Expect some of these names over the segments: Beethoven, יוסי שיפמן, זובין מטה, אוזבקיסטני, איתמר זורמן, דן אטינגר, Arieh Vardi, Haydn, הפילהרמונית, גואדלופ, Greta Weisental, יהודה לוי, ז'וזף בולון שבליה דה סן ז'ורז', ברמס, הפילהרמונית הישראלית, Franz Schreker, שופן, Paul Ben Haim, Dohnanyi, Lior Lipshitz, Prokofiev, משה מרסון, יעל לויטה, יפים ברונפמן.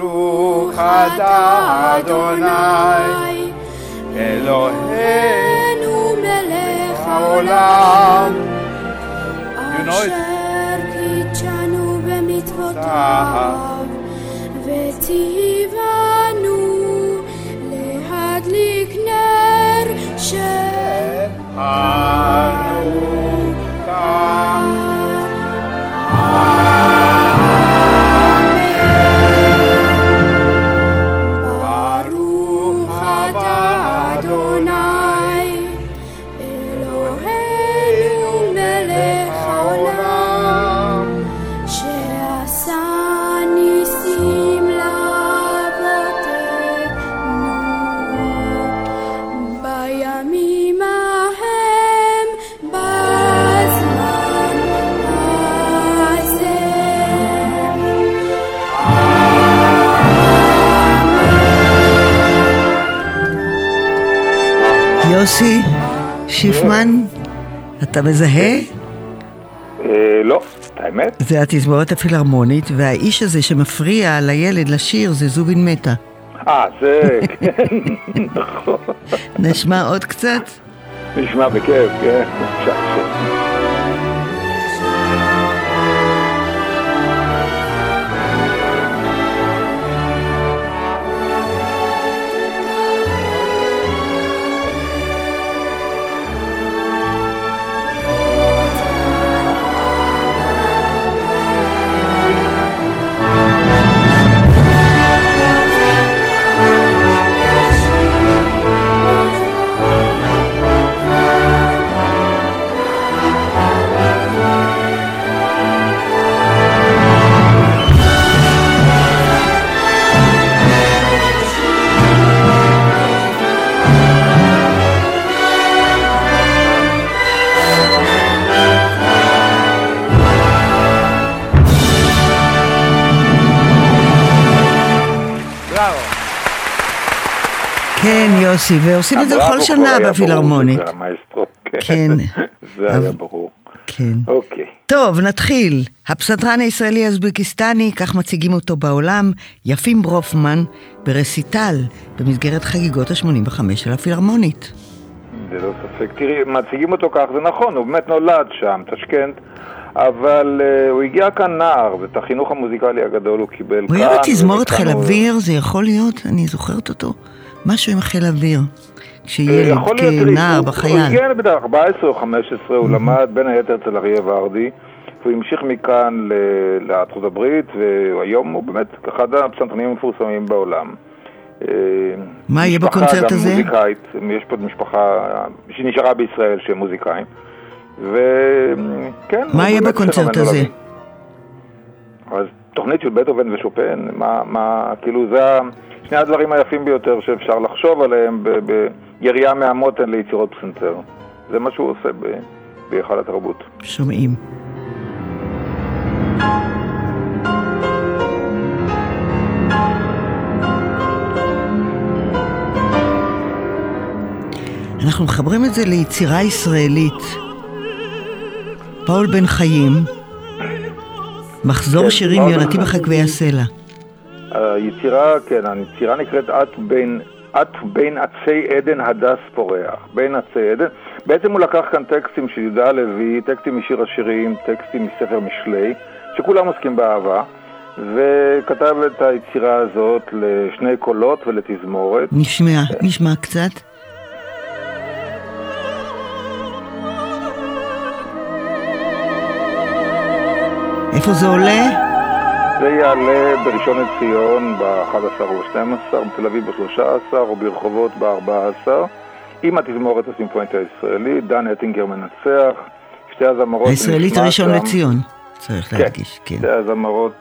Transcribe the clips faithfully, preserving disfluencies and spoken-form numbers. ברוך אתה אדוני אלוהינו מלך העולם אשר קידשנו במצוותיו וציוונו להדליק נר של חנוכה. יוסי שיפמן, אתה מזהה? לא, את האמת. זה התזמורת הפילהרמונית, והאיש הזה שמפריע לילד לשיר זה זובין מטה. אה, זה, כן, נכון. נשמע עוד קצת? נשמע בכיף, כן. יוסי, ועושים את זה כל שנה בפילהרמונית. כן. זה היה ברור. כן. אוקיי. טוב, נתחיל. הפסנתרן הישראלי אוזבקיסטני, כך מציגים אותו בעולם, יפים ברונפמן, ברסיטל, במסגרת חגיגות ה-שמונים וחמש של הפילהרמונית. זה לא ספק. תראי, מציגים אותו כך, זה נכון, הוא באמת נולד שם, תשכנט, אבל הוא הגיע כאן נער, ואת החינוך המוזיקלי הגדול הוא קיבל כאן. הוא היה בתזמורת חיל אוויר, זה יכול להיות, אני זוכרת אותו. משהו עם חיל אוויר, כשילד כנער בחייל. הוא הגיע בדרך ארבע עשרה או חמש עשרה, הוא למד בין היתר אצל אריה ורדי, והוא המשיך מכאן לארצות הברית, והיום הוא באמת אחד הפסנתרנים המפורסמים בעולם. מה יהיה בקונצרט הזה? יש פה משפחה שנשארה בישראל שהם מוזיקאים. מה יהיה בקונצרט הזה? אז תוכנית של בטהובן ושופן, כאילו זה... שני הדברים היפים ביותר שאפשר לחשוב עליהם ביריעה מהמותן ליצירות פסנתר. זה מה שהוא עושה בהיכל התרבות. שומעים. אנחנו מחברים את זה ליצירה ישראלית. פאול בן חיים, מחזור שירים יונתי בחקבי הסלע. היצירה, כן, היצירה נקראת את בין, את בין עצי עדן הדס פורח, בין עצי עדן. בעצם הוא לקח כאן טקסטים של יהודה לוי, טקסטים משיר השירים, טקסטים מספר משלי, שכולם עוסקים באהבה, וכתב את היצירה הזאת לשני קולות ולתזמורת. נשמע, נשמע קצת. איפה זה עולה? זה יעלה בראשון לציון ב-אחד עשר או שתים עשרה, בתל אביב ב-שלושה עשר או ברחובות ב-ארבעה עשר. עם התזמורת הסימפונית הישראלית, דן אטינגר מנצח, שתי הזמרות... הישראלית הראשון לציון, צריך להדגיש, כן. שתי הזמרות,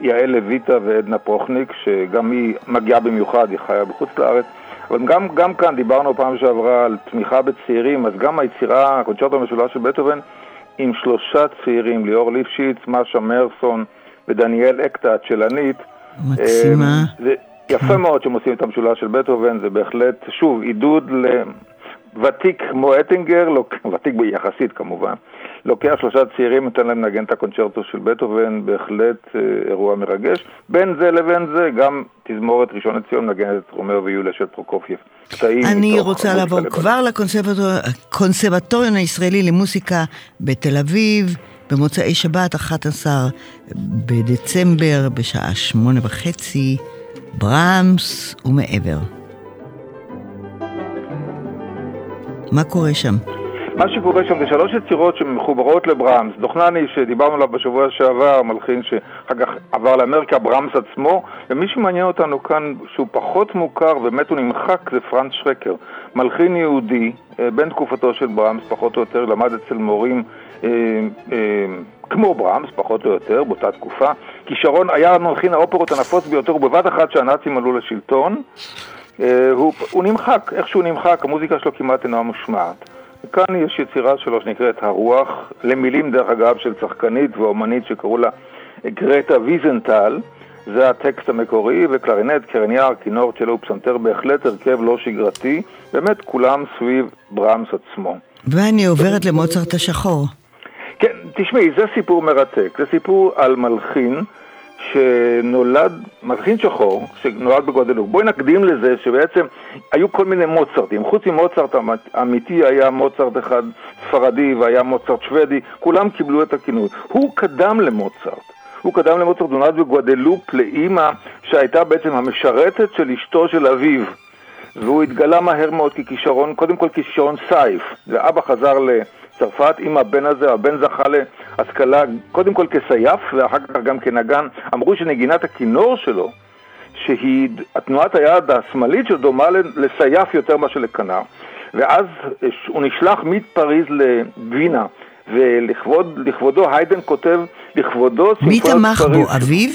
יעל לויטה ועדנה פרוכניק, שגם היא מגיעה במיוחד, היא חיה בחוץ לארץ. אבל גם, גם כאן דיברנו פעם שעברה על תמיכה בצעירים, אז גם היצירה, הקונצ'רטו המשולש של בטהובן, עם שלושה צעירים, ליאור ליפשיץ, משה מרסון, ודניאל אקטה, צ'לנית. מקסימה. זה יפה מאוד שהם עושים את המשולש של בטהובן, זה בהחלט, שוב, עידוד לוותיק כמו אטינגר, ותיק ביחסית כמובן, לוקח שלושה צעירים, נותן להם לנגן את הקונצ'רטו של בטהובן, בהחלט אירוע מרגש. בין זה לבין זה, גם תזמורת ראשון לציון מנגנת את רומאו ויוליה של פרוקופייב. אני רוצה לעבור כבר לקונסרבטוריון הישראלי למוסיקה בתל אביב, במוצאי שבת אחד עשר בדצמבר בשעה שמונה וחצי, ברמס ומעבר. מה קורה שם? מה שקורה שם זה שלוש יצירות שמחוברות לברמס. דוחנני שדיברנו עליו בשבוע שעבר, מלחין שאחר כך עבר לאמריקה, ברמס עצמו, ומי שמעניין אותנו כאן שהוא פחות מוכר ובאמת הוא נמחק זה פרנץ שרקר, מלחין יהודי בין תקופתו של ברמס, פחות או יותר למד אצל מורים אה, אה, כמו ברמס, פחות או יותר באותה תקופה, כי שרון היה מלחין האופרות הנפוץ ביותר, ובבת אחת שהנאצים עלו לשלטון הוא, הוא נמחק, איכשהו נמחק, המוזיקה שלו כמעט אינה מושמעת. כאן יש יצירה שלו שנקראת הרוח, למילים דרך אגב של שחקנית ואומנית שקראו לה גרטה ויזנטל, זה הטקסט המקורי, וקלרינט, קרניאר, כינור, צ'לו, פסנתר, בהחלט הרכב לא שגרתי, באמת כולם סביב ברמס עצמו. ואני עוברת למוצרט השחור. כן, תשמעי, זה סיפור מרתק, זה סיפור על מלחין, שנולד, מלחין שחור, שנולד בגואדלופ. בואי נקדים לזה שבעצם היו כל מיני מוצרטים. חוץ ממוצרט אמיתי היה מוצרט אחד ספרדי והיה מוצרט שוודי, כולם קיבלו את הכינוי. הוא קדם למוצרט. הוא קדם למוצרט, הוא נולד בגואדלופ לאימא שהייתה בעצם המשרתת של אשתו של אביו. והוא התגלה מהר מאוד ככישרון, קודם כל כישרון סייף. ואבא חזר לצרפת עם הבן הזה, הבן זכה להשכלה קודם כל כסייף ואחר כך גם כנגן. אמרו שנגינת הכינור שלו, שהיא תנועת היד השמאלית שדומה לסייף יותר מה שלכנר. ואז הוא נשלח מפריז לווינה, ולכבודו היידן כותב, לכבודו מי תמך בו, אביו?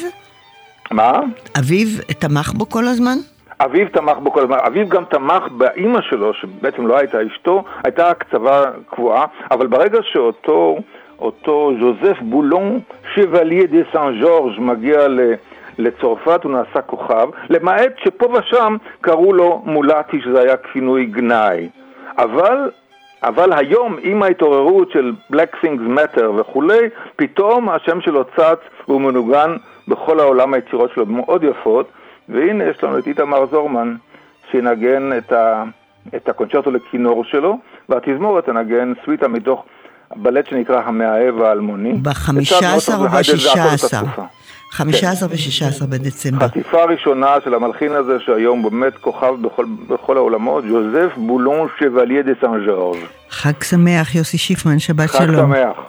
מה? אביו תמך בו כל הזמן? אביו תמך בו כל הזמן, אביו גם תמך באמא שלו, שבעצם לא הייתה אשתו, הייתה הקצבה קבועה, אבל ברגע שאותו, אותו ז'וזף בולון שבליה דה סן ז'ורז' מגיע לצרפת, הוא נעשה כוכב, למעט שפה ושם קראו לו מולטי, שזה היה כינוי גנאי. אבל, אבל היום, עם ההתעוררות של Black Things Matter וכולי, פתאום השם שלו צץ, הוא מנוגן בכל העולם, היצירות שלו מאוד יפות, והנה יש לנו את איתמר זורמן שנגן את, ה... את הקונצ'רטו לכינור שלו, והתזמורת הנגן סוויטה מתוך בלט שנקרא המאהב האלמוני. ב-חמישה עשר וב-שישה עשר בדצמבר. חטיפה ראשונה של המלחין הזה שהיום באמת כוכב בכל, בכל העולמות, ז'וזף בולון שבליה דה סן ז'ורז'. חג שמח יוסי שיפמן, שבת שלום. חג שמח.